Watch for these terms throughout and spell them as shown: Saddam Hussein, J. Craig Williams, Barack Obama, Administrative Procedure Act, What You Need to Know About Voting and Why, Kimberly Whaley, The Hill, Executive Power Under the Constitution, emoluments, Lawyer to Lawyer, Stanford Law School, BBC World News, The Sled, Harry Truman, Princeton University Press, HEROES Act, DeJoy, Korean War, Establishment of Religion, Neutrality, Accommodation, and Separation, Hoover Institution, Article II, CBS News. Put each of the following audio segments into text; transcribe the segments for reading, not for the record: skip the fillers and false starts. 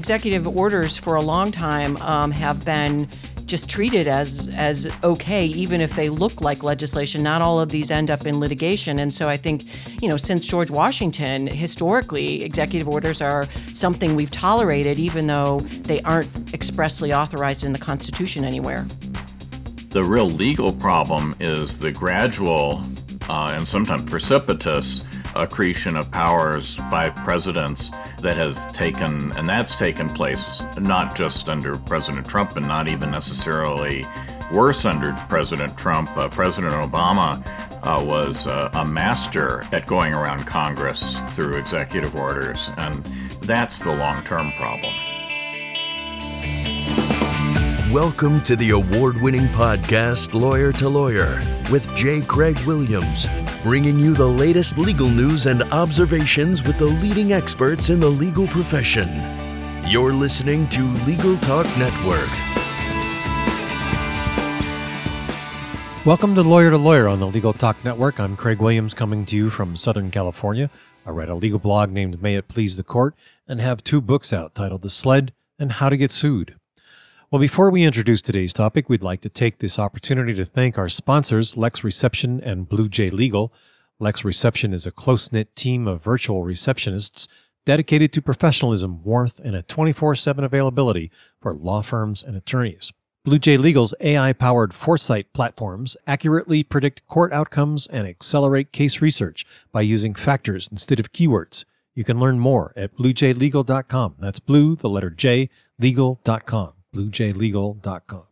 executive orders for a long time have been just treated as okay, even if they look like legislation. Not all of these end up in litigation. And so I think, you know, since George Washington, historically, executive orders are something we've tolerated, even though they aren't expressly authorized in the Constitution anywhere. The real legal problem is the gradual and sometimes precipitous accretion of powers by presidents that have taken, and that's taken place not just under President Trump and not even necessarily worse under President Trump. President Obama was a master at going around Congress through executive orders, and that's the long-term problem. Welcome to the award-winning podcast, Lawyer to Lawyer, with J. Craig Williams, bringing you the latest legal news and observations with the leading experts in the legal profession. You're listening to Legal Talk Network. Welcome to Lawyer on the Legal Talk Network. I'm Craig Williams, coming to you from Southern California. I write a legal blog named May It Please the Court and have two books out titled The Sled and How to Get Sued. Well, before we introduce today's topic, we'd like to take this opportunity to thank our sponsors, Lex Reception and Blue J Legal. Lex Reception is a close-knit team of virtual receptionists dedicated to professionalism, warmth, and a 24/7 availability for law firms and attorneys. Blue J Legal's AI-powered foresight platforms accurately predict court outcomes and accelerate case research by using factors instead of keywords. You can learn more at bluejlegal.com. That's blue, the letter J, legal.com. BlueJLegal.com.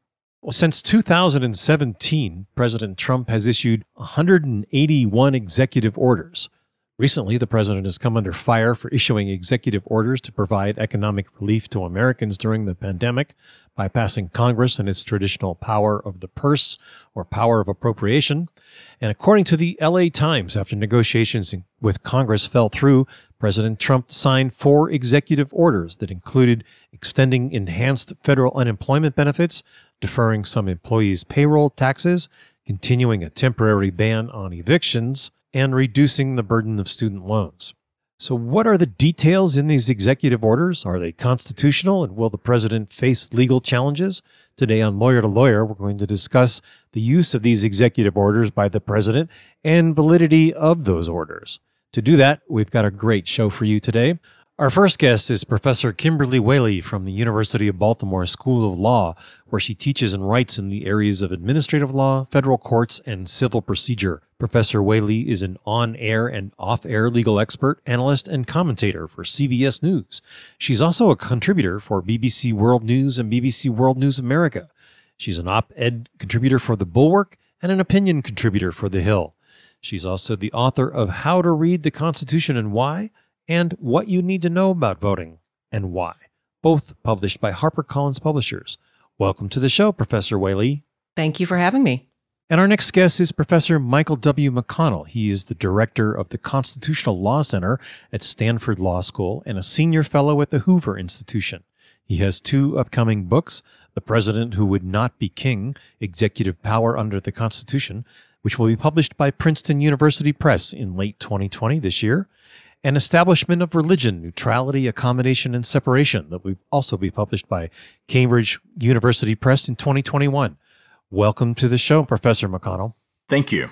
Well, since 2017, President Trump has issued 181 executive orders. Recently, the president has come under fire for issuing executive orders to provide economic relief to Americans during the pandemic, bypassing Congress and its traditional power of the purse or power of appropriation. And according to the LA Times, after negotiations with Congress fell through, President Trump signed 4 executive orders that included extending enhanced federal unemployment benefits, deferring some employees' payroll taxes, continuing a temporary ban on evictions, and reducing the burden of student loans. So what are the details in these executive orders? Are they constitutional, and will the president face legal challenges? Today on Lawyer to Lawyer, we're going to discuss the use of these executive orders by the president and validity of those orders. To do that, we've got a great show for you today. Our first guest is Professor Kimberly Whaley from the University of Baltimore School of Law, where she teaches and writes in the areas of administrative law, federal courts, and civil procedure. Professor Whaley is an on-air and off-air legal expert, analyst, and commentator for CBS News. She's also a contributor for BBC World News and BBC World News America. She's an op-ed contributor for The Bulwark and an opinion contributor for The Hill. She's also the author of How to Read the Constitution and Why, and What You Need to Know About Voting and Why, both published by HarperCollins Publishers. Welcome to the show, Professor Whaley. Thank you for having me. And our next guest is Professor Michael W. McConnell. He is the director of the Constitutional Law Center at Stanford Law School and a senior fellow at the Hoover Institution. He has 2 upcoming books, The President Who Would Not Be King, Executive Power Under the Constitution, which will be published by Princeton University Press in late 2020 this year, and Establishment of Religion, Neutrality, Accommodation, and Separation, that will also be published by Cambridge University Press in 2021. Welcome to the show, Professor McConnell. Thank you.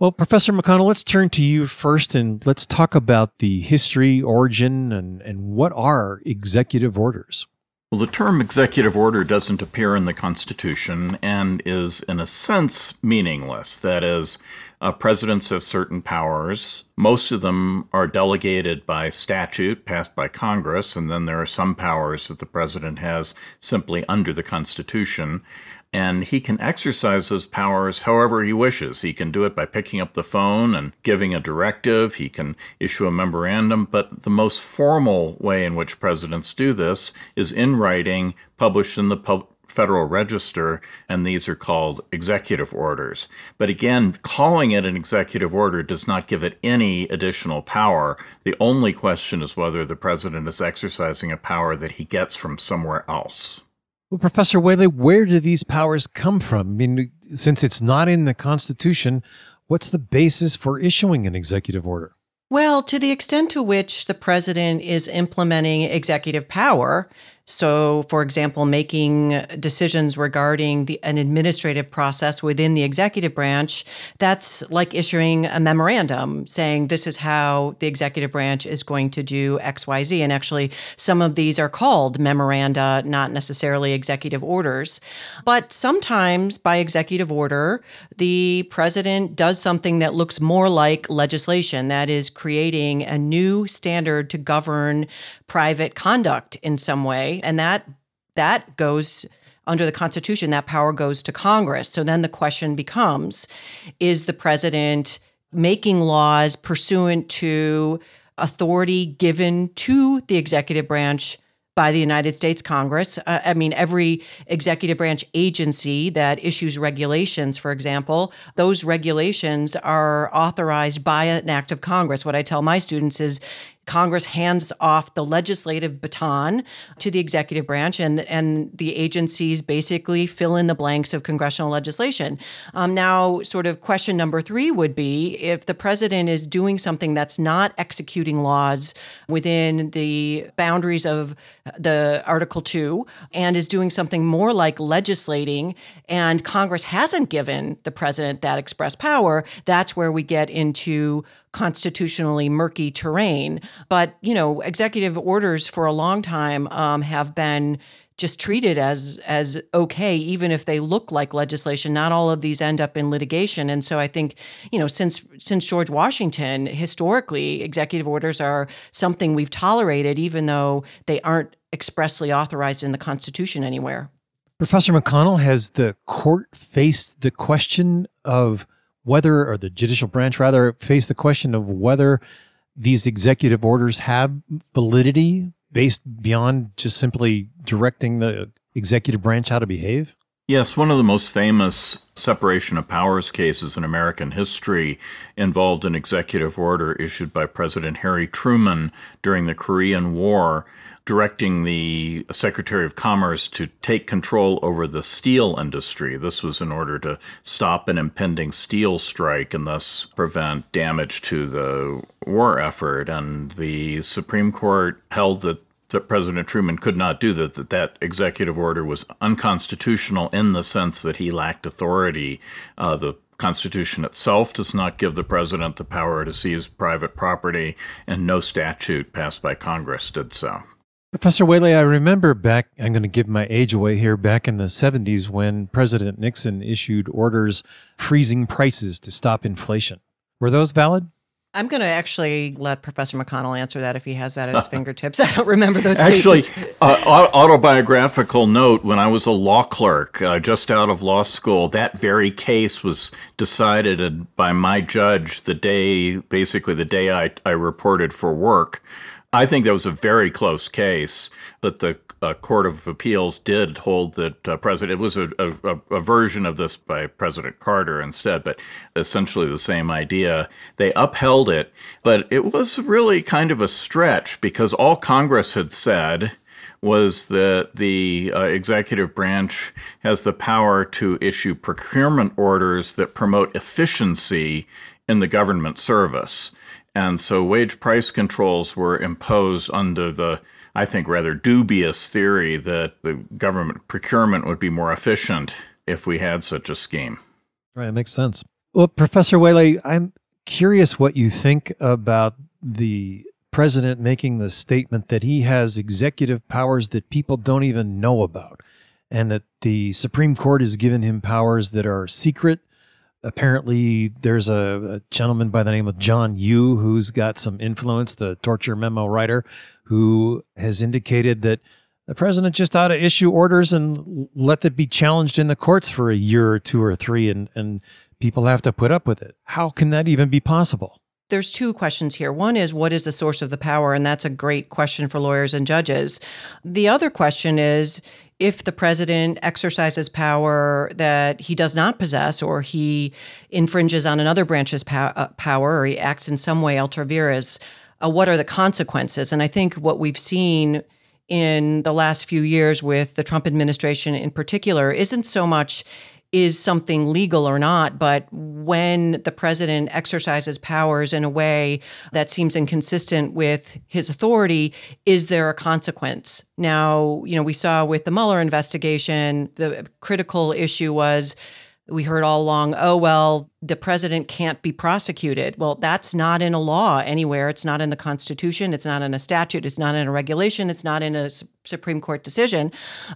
Well, Professor McConnell, let's turn to you first, and let's talk about the history, origin, and what are executive orders? Well, the term executive order doesn't appear in the Constitution and is, in a sense, meaningless. That is, presidents have certain powers. Most of them are delegated by statute passed by Congress, and then there are some powers that the president has simply under the Constitution. And he can exercise those powers however he wishes. He can do it by picking up the phone and giving a directive. He can issue a memorandum. But the most formal way in which presidents do this is in writing, published in the Federal Register, and these are called executive orders. But again, calling it an executive order does not give it any additional power. The only question is whether the president is exercising a power that he gets from somewhere else. Well, Professor Whaley, where do these powers come from? I mean, since it's not in the Constitution, what's the basis for issuing an executive order? Well, to the extent to which the president is implementing executive power, so, for example, making decisions regarding an administrative process within the executive branch, that's like issuing a memorandum saying this is how the executive branch is going to do X, Y, Z. And actually, some of these are called memoranda, not necessarily executive orders. But sometimes by executive order, the president does something that looks more like legislation, that is creating a new standard to govern private conduct in some way. And that goes under the Constitution, that power goes to Congress. So then the question becomes, is the president making laws pursuant to authority given to the executive branch by the United States Congress? Every executive branch agency that issues regulations, for example, those regulations are authorized by an act of Congress. What I tell my students is, Congress hands off the legislative baton to the executive branch, and the agencies basically fill in the blanks of congressional legislation. Now, sort of question number three would be, if the president is doing something that's not executing laws within the boundaries of the Article II and is doing something more like legislating, and Congress hasn't given the president that express power, that's where we get into constitutionally murky terrain. But, executive orders for a long time have been just treated as okay, even if they look like legislation. Not all of these end up in litigation. And so I think, since George Washington, historically, executive orders are something we've tolerated, even though they aren't expressly authorized in the Constitution anywhere. Professor McConnell, has the court faced the question of whether, or the judicial branch rather, face the question of whether these executive orders have validity based beyond just simply directing the executive branch how to behave? Yes, one of the most famous separation of powers cases in American history involved an executive order issued by President Harry Truman during the Korean War, directing the Secretary of Commerce to take control over the steel industry. This was in order to stop an impending steel strike and thus prevent damage to the war effort. And the Supreme Court held that President Truman could not do that executive order was unconstitutional in the sense that he lacked authority. The Constitution itself does not give the president the power to seize private property, and no statute passed by Congress did so. Professor Whaley, I remember I'm going to give my age away here, back in the 70s when President Nixon issued orders freezing prices to stop inflation. Were those valid? I'm going to actually let Professor McConnell answer that if he has that at his fingertips. I don't remember those cases. Actually, autobiographical note, when I was a law clerk just out of law school, that very case was decided by my judge the day I reported for work. I think that was a very close case, but the Court of Appeals did hold that President, it was a version of this by President Carter instead, but essentially the same idea. They upheld it, but it was really kind of a stretch because all Congress had said was that the executive branch has the power to issue procurement orders that promote efficiency in the government service. And so wage price controls were imposed under the, I think, rather dubious theory that the government procurement would be more efficient if we had such a scheme. Right, it makes sense. Well, Professor Whaley, I'm curious what you think about the president making the statement that he has executive powers that people don't even know about, and that the Supreme Court has given him powers that are secret. Apparently, there's a gentleman by the name of John Yoo who's got some influence, the torture memo writer, who has indicated that the president just ought to issue orders and let that be challenged in the courts for a year or two or three, and people have to put up with it. How can that even be possible? There's two questions here. One is, what is the source of the power? And that's a great question for lawyers and judges. The other question is, if the president exercises power that he does not possess, or he infringes on another branch's power, or he acts in some way ultra vires, what are the consequences? And I think what we've seen in the last few years with the Trump administration in particular isn't so much is something legal or not, but when the president exercises powers in a way that seems inconsistent with his authority, is there a consequence? Now, you know, we saw with the Mueller investigation, the critical issue was we heard all along, oh, well, the president can't be prosecuted. Well, that's not in a law anywhere. It's not in the Constitution. It's not in a statute. It's not in a regulation. It's not in a Supreme Court decision.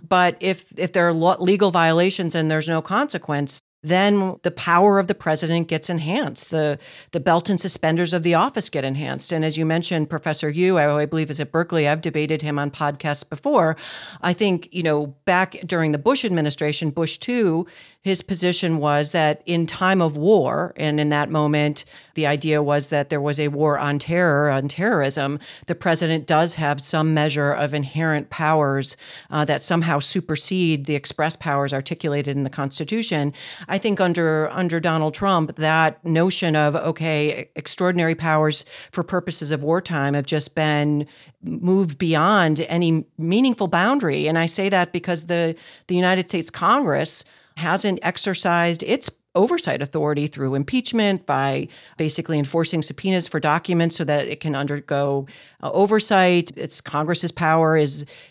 But if there are legal violations and there's no consequence, then the power of the president gets enhanced. The belt and suspenders of the office get enhanced. And as you mentioned, Professor Yu, I believe is at Berkeley. I've debated him on podcasts before. I think, you know, back during the Bush administration, Bush II, his position was that in time of war, and in that moment, the idea was that there was a war on terror, on terrorism, the president does have some measure of inherent powers that somehow supersede the express powers articulated in the Constitution. I think under Donald Trump, that notion of, okay, extraordinary powers for purposes of wartime have just been moved beyond any meaningful boundary. And I say that because the United States Congress hasn't exercised its oversight authority through impeachment, by basically enforcing subpoenas for documents so that it can undergo oversight. It's Congress's power.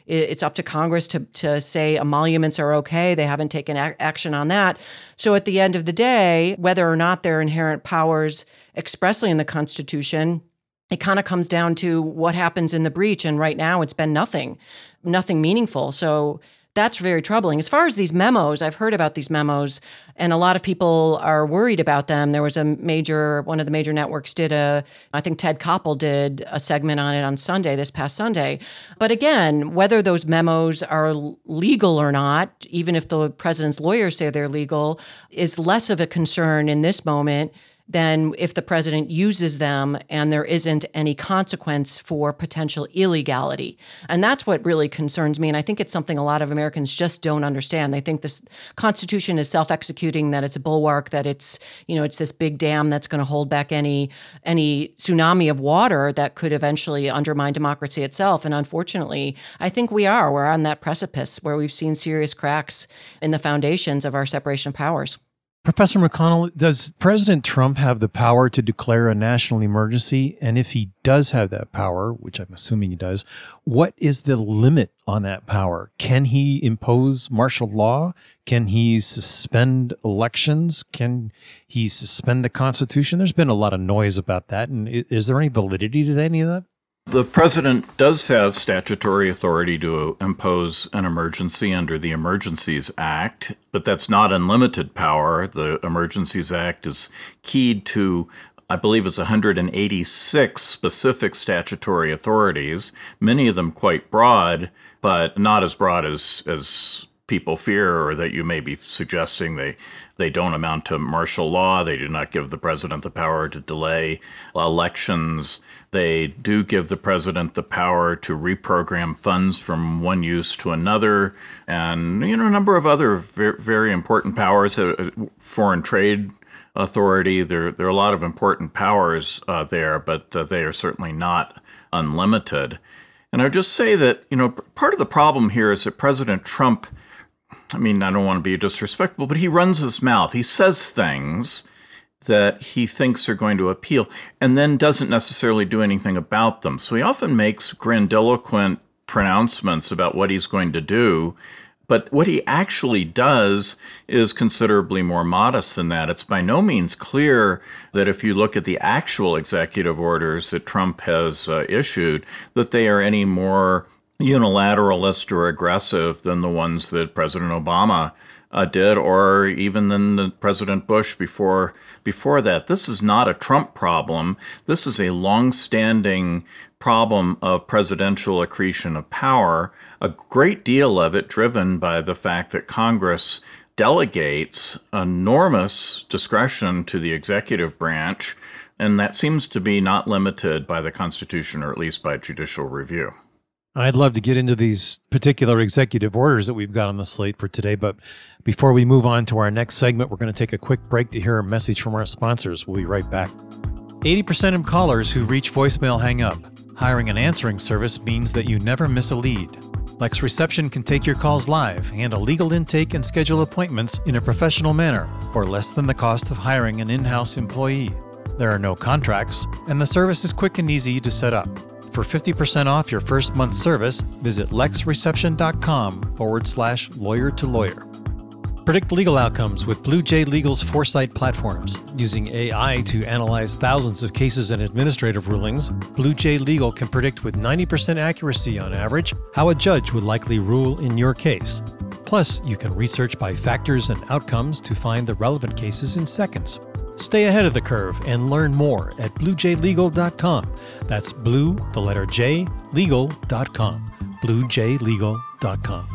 It's up to Congress to say emoluments are okay. They haven't taken action on that. So at the end of the day, whether or not there are inherent powers expressly in the Constitution, it kind of comes down to what happens in the breach. And right now, it's been nothing meaningful. So that's very troubling. As far as these memos, I've heard about these memos, and a lot of people are worried about them. There was one of the major networks did I think Ted Koppel did a segment on it on Sunday, this past Sunday. But again, whether those memos are legal or not, even if the president's lawyers say they're legal, is less of a concern in this moment than if the president uses them and there isn't any consequence for potential illegality. And that's what really concerns me. And I think it's something a lot of Americans just don't understand. They think this Constitution is self-executing, that it's a bulwark, that it's, you know, it's this big dam that's going to hold back any tsunami of water that could eventually undermine democracy itself. And unfortunately, I think we're on that precipice where we've seen serious cracks in the foundations of our separation of powers. Professor McConnell, does President Trump have the power to declare a national emergency? And if he does have that power, which I'm assuming he does, what is the limit on that power? Can he impose martial law? Can he suspend elections? Can he suspend the Constitution? There's been a lot of noise about that. And is there any validity to any of that? The president does have statutory authority to impose an emergency under the Emergencies Act, but that's not unlimited power. The Emergencies Act is keyed to, I believe it's 186 specific statutory authorities, many of them quite broad, but not as broad as people fear or that you may be suggesting. They don't amount to martial law. They do not give the president the power to delay elections. They do give the president the power to reprogram funds from one use to another. And, you know, a number of other very important powers, foreign trade authority. There are a lot of important powers there, but they are certainly not unlimited. And I would just say that, you know, part of the problem here is that President Trump, I mean, I don't want to be disrespectful, but he runs his mouth. He says things that he thinks are going to appeal and then doesn't necessarily do anything about them. So he often makes grandiloquent pronouncements about what he's going to do, but what he actually does is considerably more modest than that. It's by no means clear that if you look at the actual executive orders that Trump has issued, that they are any more unilateralist or aggressive than the ones that President Obama did, or even than the President Bush before that. This is not a Trump problem. This is a long-standing problem of presidential accretion of power, a great deal of it driven by the fact that Congress delegates enormous discretion to the executive branch, and that seems to be not limited by the Constitution or at least by judicial review. I'd love to get into these particular executive orders that we've got on the slate for today, but before we move on to our next segment, we're going to take a quick break to hear a message from our sponsors. We'll be right back. 80% of callers who reach voicemail hang up. Hiring an answering service means that you never miss a lead. Lex Reception can take your calls live, handle legal intake, and schedule appointments in a professional manner for less than the cost of hiring an in-house employee. There are no contracts, and the service is quick and easy to set up. For 50% off your first month's service, visit lexreception.com/lawyer-to-lawyer. Predict legal outcomes with Blue J Legal's Foresight platforms. Using AI to analyze thousands of cases and administrative rulings, Blue J Legal can predict with 90% accuracy on average how a judge would likely rule in your case. Plus, you can research by factors and outcomes to find the relevant cases in seconds. Stay ahead of the curve and learn more at bluejlegal.com. That's blue, the letter J, legal.com. bluejlegal.com.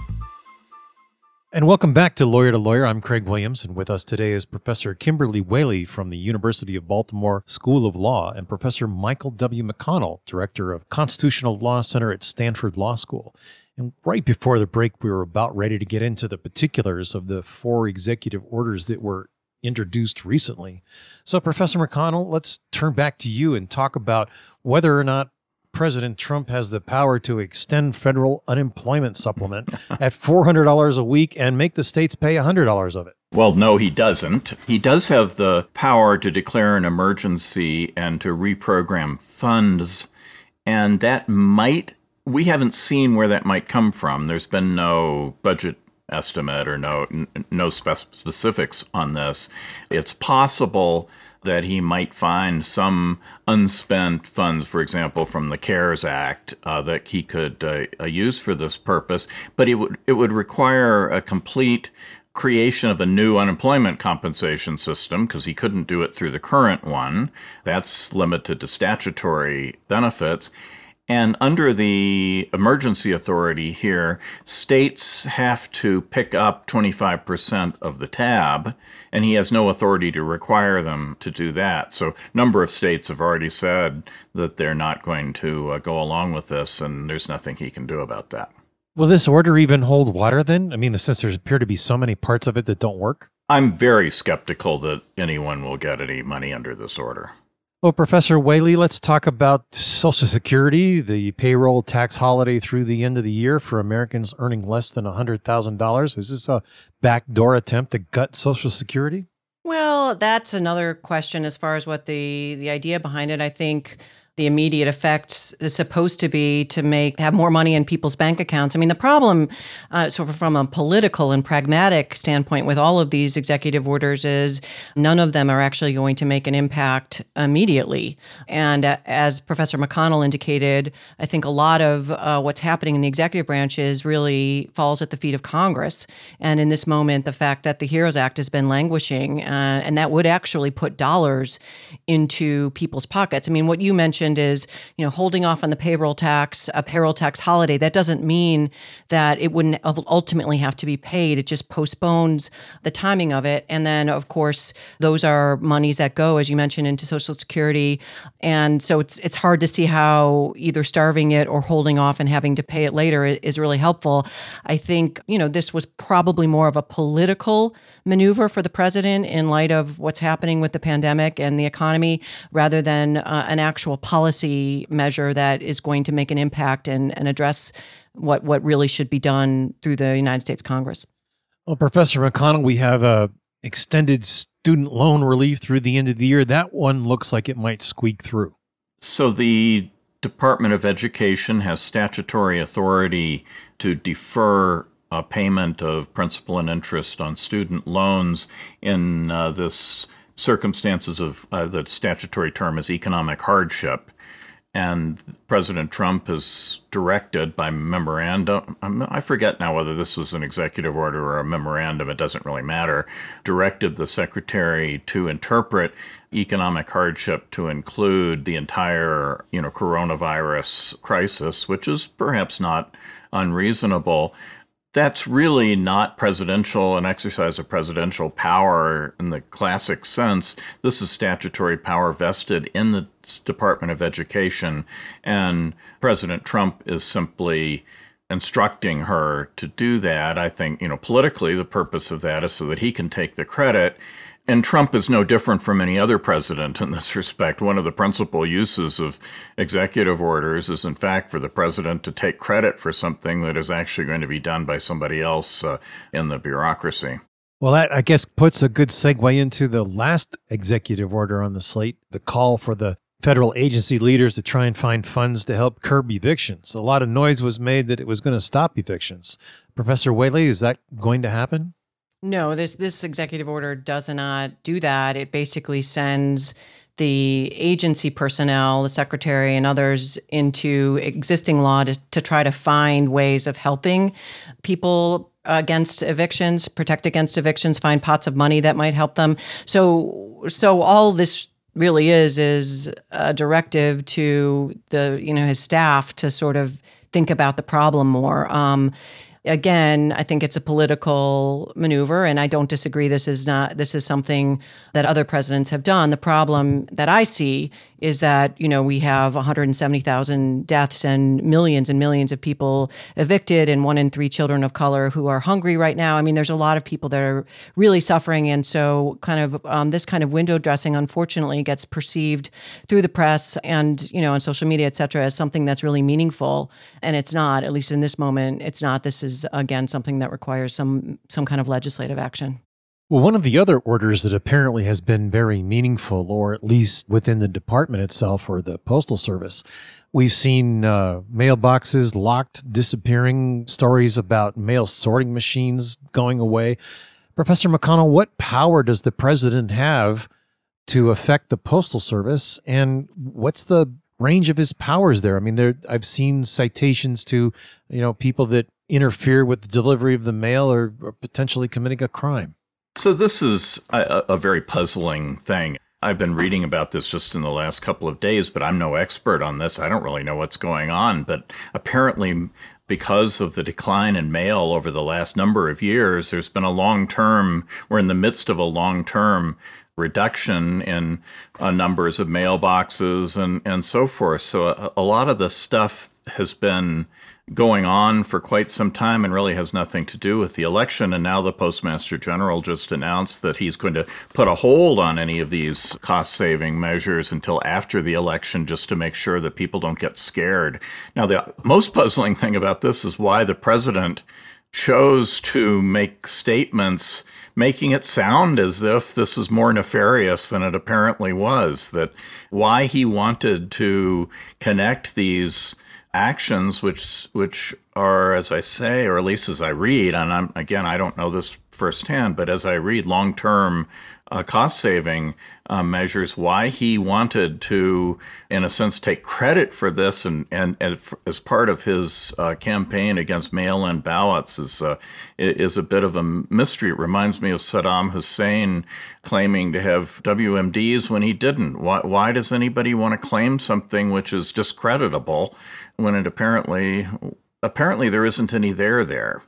And welcome back to Lawyer. I'm Craig Williams, and with us today is Professor Kimberly Whaley from the University of Baltimore School of Law and Professor Michael W. McConnell, Director of Constitutional Law Center at Stanford Law School. And right before the break, we were about ready to get into the particulars of the 4 executive orders that were introduced recently. So, Professor McConnell, let's turn back to you and talk about whether or not President Trump has the power to extend federal unemployment supplement at $400 a week and make the states pay $100 of it. Well, no, he doesn't. He does have the power to declare an emergency and to reprogram funds. And that might, we haven't seen where that might come from. There's been no budget estimate or no specifics on this. It's possible that he might find some unspent funds, for example, from the CARES Act that he could use for this purpose. But it would require a complete creation of a new unemployment compensation system because he couldn't do it through the current one. That's limited to statutory benefits. And under the emergency authority here, states have to pick up 25% of the tab, and he has no authority to require them to do that. So a number of states have already said that they're not going to go along with this, and there's nothing he can do about that. Will this order even hold water then? I mean, since there appear to be so many parts of it that don't work? I'm very skeptical that anyone will get any money under this order. Well, Professor Whaley, let's talk about Social Security, the payroll tax holiday through the end of the year for Americans earning less than $100,000. Is this a backdoor attempt to gut Social Security? Well, that's another question as far as what the idea behind it. I think the immediate effect is supposed to be to have more money in people's bank accounts. I mean, the problem sort of from a political and pragmatic standpoint with all of these executive orders is none of them are actually going to make an impact immediately. And as Professor McConnell indicated, I think a lot of what's happening in the executive branch is really falls at the feet of Congress. And in this moment, the fact that the HEROES Act has been languishing, and that would actually put dollars into people's pockets. I mean, what you mentioned is, you know, holding off on the payroll tax holiday. That doesn't mean that it wouldn't ultimately have to be paid. It just postpones the timing of it. And then, of course, those are monies that go, as you mentioned, into Social Security. And so it's hard to see how either starving it or holding off and having to pay it later is really helpful. I think, you know, this was probably more of a political maneuver for the president in light of what's happening with the pandemic and the economy, rather than an actual policy measure that is going to make an impact and address what really should be done through the United States Congress. Well, Professor McConnell, we have a extended student loan relief through the end of the year. That one looks like it might squeak through. So the Department of Education has statutory authority to defer a payment of principal and interest on student loans in this circumstances of the statutory term is economic hardship. And President Trump has directed by memorandum, I forget now whether this was an executive order or a memorandum, it doesn't really matter, directed the secretary to interpret economic hardship to include the entire, you know, coronavirus crisis, which is perhaps not unreasonable. That's really not presidential, an exercise of presidential power in the classic sense. This is statutory power vested in the Department of Education, and President Trump is simply instructing her to do that. I think, you know, politically, the purpose of that is so that he can take the credit. And Trump is no different from any other president in this respect. One of the principal uses of executive orders is, in fact, for the president to take credit for something that is actually going to be done by somebody else in the bureaucracy. Well, that, I guess, puts a good segue into the last executive order on the slate, the call for the federal agency leaders to try and find funds to help curb evictions. A lot of noise was made that it was going to stop evictions. Professor Whaley, is that going to happen? No, this executive order does not do that. It basically sends the agency personnel, the secretary and others, into existing law to try to find ways of helping people against evictions, protect against evictions, find pots of money that might help them. So all this really is a directive to his staff to sort of think about the problem more. Again, I think it's a political maneuver, and I don't disagree. This is something that other presidents have done. The problem that I see is that, we have 170,000 deaths and millions of people evicted, and 1 in 3 children of color who are hungry right now. I mean, there's a lot of people that are really suffering. And so this kind of window dressing, unfortunately, gets perceived through the press and, on social media, et cetera, as something that's really meaningful. And it's not, at least in this moment, it's not. This is, again, something that requires some kind of legislative action. Well, one of the other orders that apparently has been very meaningful, or at least within the department itself or the Postal Service, we've seen mailboxes locked, disappearing, stories about mail sorting machines going away. Professor McConnell, what power does the president have to affect the Postal Service, and what's the range of his powers there? I mean, I've seen citations to people that interfere with the delivery of the mail or potentially committing a crime. So this is a very puzzling thing. I've been reading about this just in the last couple of days, but I'm no expert on this. I don't really know what's going on, but apparently because of the decline in mail over the last number of years, there's been we're in the midst of a long-term reduction in numbers of mailboxes and so forth. So a lot of the stuff has been going on for quite some time and really has nothing to do with the election. And now the Postmaster General just announced that he's going to put a hold on any of these cost-saving measures until after the election, just to make sure that people don't get scared. Now, the most puzzling thing about this is why the president chose to make statements making it sound as if this was more nefarious than it apparently was, that why he wanted to connect these actions, which are, as I say, or at least as I read, and I don't know this firsthand, but as I read, long-term cost-saving measures, why he wanted to, in a sense, take credit for this and as part of his campaign against mail-in ballots is a bit of a mystery. It reminds me of Saddam Hussein claiming to have WMDs when he didn't. Why does anybody want to claim something which is discreditable when it apparently there isn't any there there?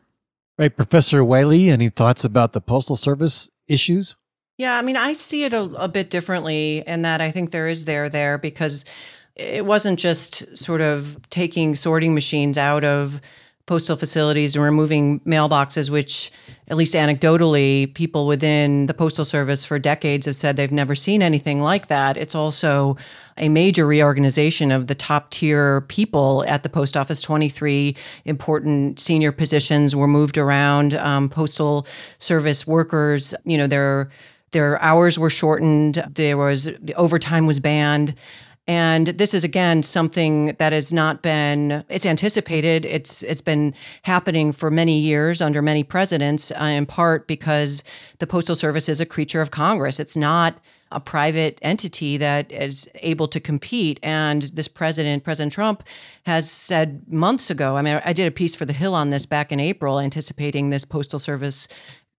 Right, Professor Whaley, any thoughts about the Postal Service issues? Yeah, I mean, I see it a bit differently in that I think there is there because it wasn't just sort of taking sorting machines out of postal facilities and removing mailboxes, which, at least anecdotally, people within the Postal Service for decades have said they've never seen anything like that. It's also a major reorganization of the top-tier people at the post office. 23 important senior positions were moved around. Postal Service workers, their hours were shortened. The overtime was banned. And this is, again, something that has not been, it's anticipated. It's been happening for many years under many presidents, in part because the Postal Service is a creature of Congress. It's not a private entity that is able to compete. And this president, President Trump, has said months ago, I mean, I did a piece for The Hill on this back in April, anticipating this Postal Service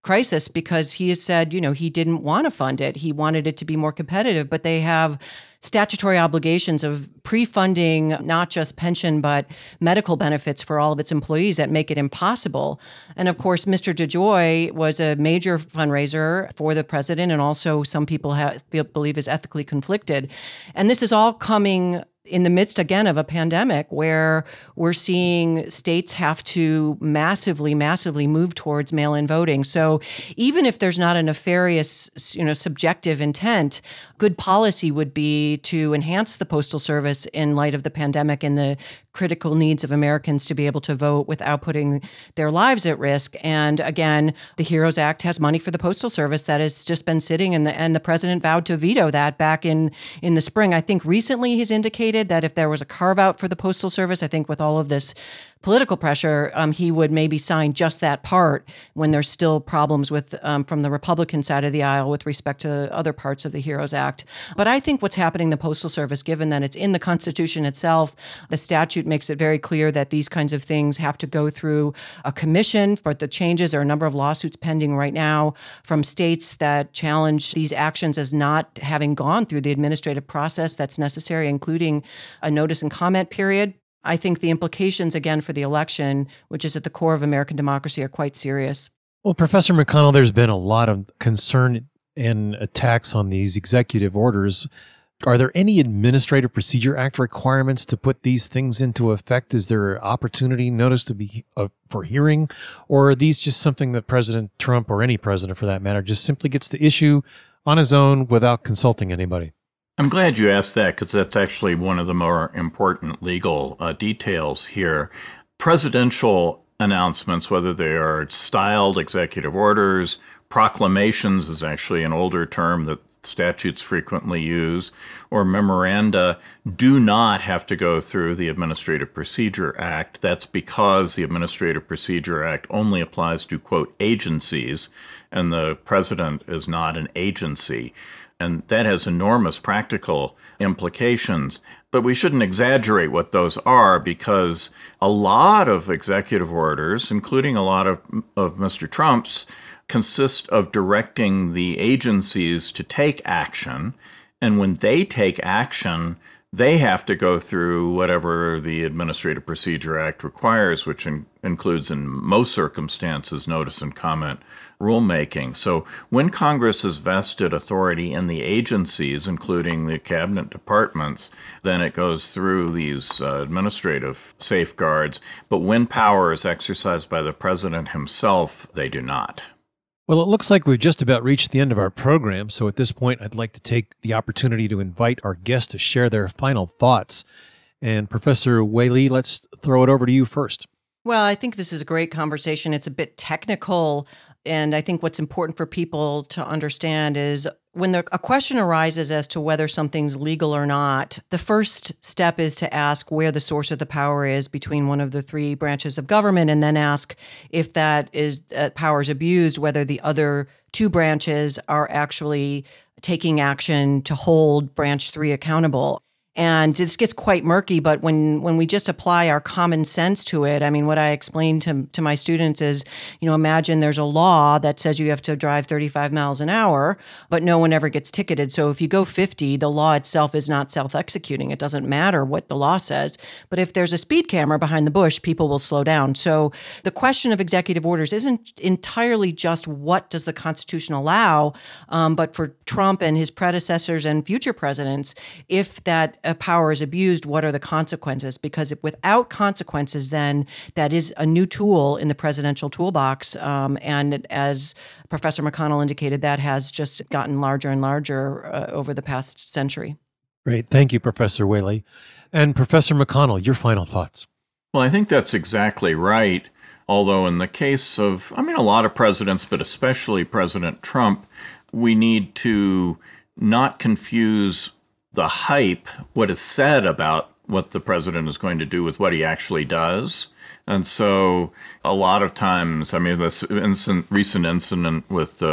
crisis, because he has said, he didn't want to fund it. He wanted it to be more competitive, but they have statutory obligations of pre-funding not just pension, but medical benefits for all of its employees that make it impossible. And of course, Mr. DeJoy was a major fundraiser for the president, and also some people believe is ethically conflicted. And this is all coming in the midst, again, of a pandemic where we're seeing states have to massively, massively move towards mail-in voting. So even if there's not a nefarious, subjective intent, good policy would be to enhance the Postal Service in light of the pandemic and the critical needs of Americans to be able to vote without putting their lives at risk. And again, the HEROES Act has money for the Postal Service that has just been sitting, and the president vowed to veto that back in the spring. I think recently he's indicated that if there was a carve-out for the Postal Service, I think with all of this political pressure, he would maybe sign just that part when there's still problems with from the Republican side of the aisle with respect to other parts of the HEROES Act. But I think what's happening in the Postal Service, given that it's in the Constitution itself, the statute makes it very clear that these kinds of things have to go through a commission. But the changes, there are a number of lawsuits pending right now from states that challenge these actions as not having gone through the administrative process that's necessary, including a notice and comment period. I think the implications, again, for the election, which is at the core of American democracy, are quite serious. Well, Professor McConnell, there's been a lot of concern and attacks on these executive orders. Are there any Administrative Procedure Act requirements to put these things into effect? Is there an opportunity notice to be for hearing? Or are these just something that President Trump, or any president for that matter, just simply gets to issue on his own without consulting anybody? I'm glad you asked that, because that's actually one of the more important legal details here. Presidential announcements, whether they are styled executive orders, proclamations is actually an older term that statutes frequently use, or memoranda, do not have to go through the Administrative Procedure Act. That's because the Administrative Procedure Act only applies to, quote, agencies, and the president is not an agency. And that has enormous practical implications. But we shouldn't exaggerate what those are, because a lot of executive orders, including a lot of Mr. Trump's, consist of directing the agencies to take action. And when they take action, they have to go through whatever the Administrative Procedure Act requires, which includes, in most circumstances, notice and comment rulemaking. So when Congress has vested authority in the agencies, including the cabinet departments, then it goes through these administrative safeguards. But when power is exercised by the president himself, they do not. Well, it looks like we've just about reached the end of our program. So at this point, I'd like to take the opportunity to invite our guests to share their final thoughts. And Professor Whaley, let's throw it over to you first. Well, I think this is a great conversation. It's a bit technical. And I think what's important for people to understand is when a question arises as to whether something's legal or not, the first step is to ask where the source of the power is between one of the three branches of government, and then ask if that power is abused, whether the other two branches are actually taking action to hold branch three accountable. And this gets quite murky, but when we just apply our common sense to it, I mean, what I explain to my students is, imagine there's a law that says you have to drive 35 miles an hour, but no one ever gets ticketed. So if you go 50, the law itself is not self-executing. It doesn't matter what the law says. But if there's a speed camera behind the bush, people will slow down. So the question of executive orders isn't entirely just what does the Constitution allow, but for Trump and his predecessors and future presidents, if that power is abused, what are the consequences? Because if without consequences, then that is a new tool in the presidential toolbox. And as Professor McConnell indicated, that has just gotten larger and larger over the past century. Great. Thank you, Professor Whaley. And Professor McConnell, your final thoughts. Well, I think that's exactly right. Although in the case of, a lot of presidents, but especially President Trump, we need to not confuse the hype, what is said about what the president is going to do, with what he actually does. And so a lot of times, this recent incident with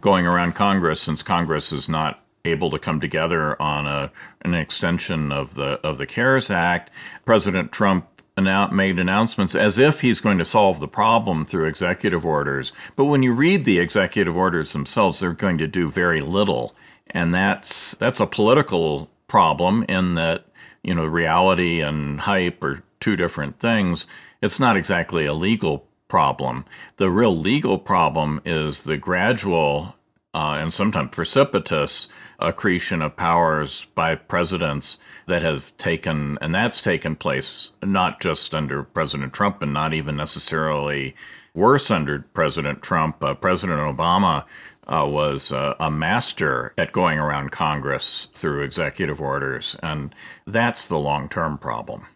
going around Congress, since Congress is not able to come together on an extension of the CARES Act, President Trump made announcements as if he's going to solve the problem through executive orders. But when you read the executive orders themselves, they're going to do very little. And that's a political problem, in that, reality and hype are two different things. It's not exactly a legal problem. The real legal problem is the gradual and sometimes precipitous accretion of powers by presidents that have taken, and that's taken place not just under President Trump and not even necessarily worse under President Trump. President Obama was a master at going around Congress through executive orders, and that's the long-term problem.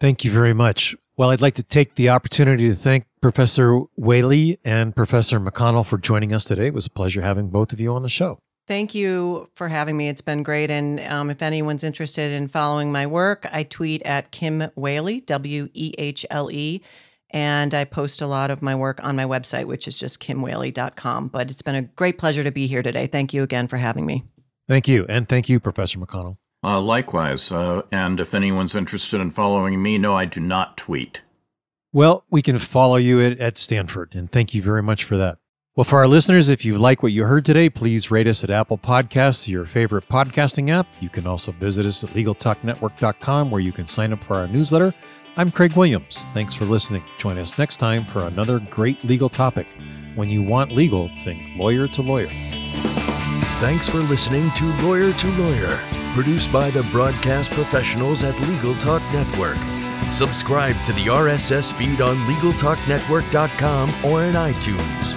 Thank you very much. Well, I'd like to take the opportunity to thank Professor Whaley and Professor McConnell for joining us today. It was a pleasure having both of you on the show. Thank you for having me. It's been great. And if anyone's interested in following my work, I tweet at Kim Whaley, W-E-H-L-E, and I post a lot of my work on my website, which is just kimwhaley.com. But it's been a great pleasure to be here today. Thank you again for having me. Thank you. And thank you, Professor McConnell. Likewise. And if anyone's interested in following me, no, I do not tweet. Well, we can follow you at Stanford, and thank you very much for that. Well, for our listeners, if you like what you heard today, please rate us at Apple Podcasts, your favorite podcasting app. You can also visit us at LegalTalkNetwork.com, where you can sign up for our newsletter. I'm Craig Williams. Thanks for listening. Join us next time for another great legal topic. When you want legal, think lawyer to lawyer. Thanks for listening to Lawyer to Lawyer, produced by the broadcast professionals at Legal Talk Network. Subscribe to the RSS feed on LegalTalkNetwork.com or in iTunes.